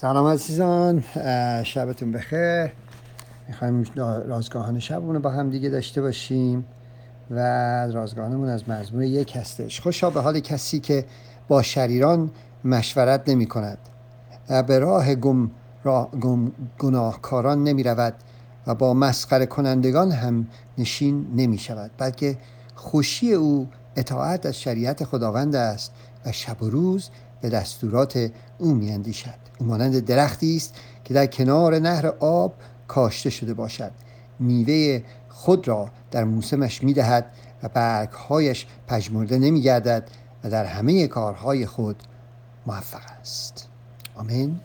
سلام عزیزان، شبتون بخیر. میخوایم رازگاهان شبمون رو با هم دیگه داشته باشیم و رازگاهانمون از مزمور 1 هستش. خوشا به حال کسی که با شریران مشورت نمی کند، به راه گناهکاران نمی رود و با مسخره کنندگان هم نشین نمی شود، بلکه خوشی او اطاعت از شریعت خداوند است و شب و روز به دستورات او می اندیشد. او مانند درختی است که در کنار نهر آب کاشته شده باشد، میوه خود را در موسمش می دهد و برگهایش پژمرده نمی گردد و در همه کارهای خود موفق است. آمین.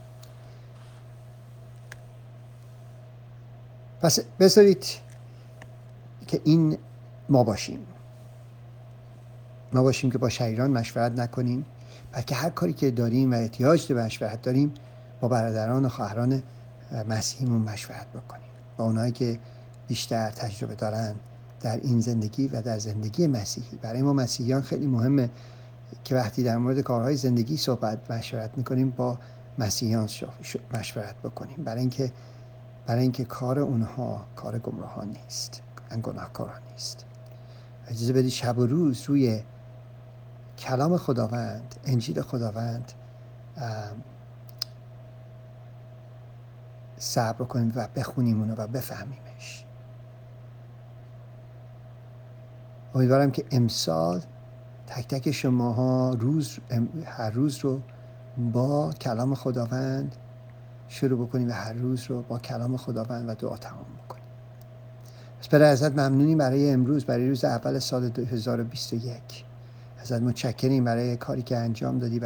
پس بذارید که این ما باشیم، ما باشیم که با شریران مشورت نکنیم، بلکه هر کاری که داریم و احتیاج به مشورت داریم با برادران و خواهران مسیحیمون مشورت بکنیم، با اونایی که بیشتر تجربه دارن در این زندگی و در زندگی مسیحی. برای ما مسیحیان خیلی مهمه که وقتی در مورد کارهای زندگی مشورت میکنیم با مسیحیان مشورت بکنیم، برای اینکه کار اونها کار گمراهان نیست، گناهکاران نیست. اجازه بدید شب و روز روی کلام خداوند، انجیل خداوند صبر کنیم و بخونیم اونو و بفهمیمش. امیدوارم که امسال تک تک شماها هر روز رو با کلام خداوند شروع بکنیم و هر روز رو با کلام خداوند و دعا تمام بکنیم. پس برای ازت ممنونیم برای امروز، برای روز اول سال 2021. ازت متشکریم برای کاری که انجام دادی،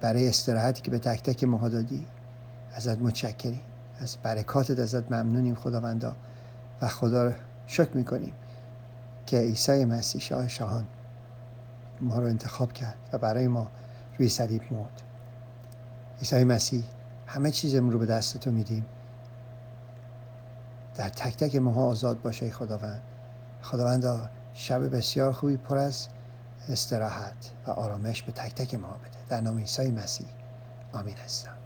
برای استراحتی که به تک تک ماها دادی. ازت متشکریم، از برکاتت ازت ممنونیم خداوندا و خدا رو شکر میکنیم که عیسی مسیح شاه شاهان ما رو انتخاب کرد و برای ما روی صلیب مرد. عیسی مسیح، همه چیزمون رو به دست تو میدیم، در تک تک ماها آزاد باشه خداوند. خداوندا شب بسیار خوبی پر از استراحت و آرامش به تک تک ما بده، در نام عیسی مسیح آمین هستم.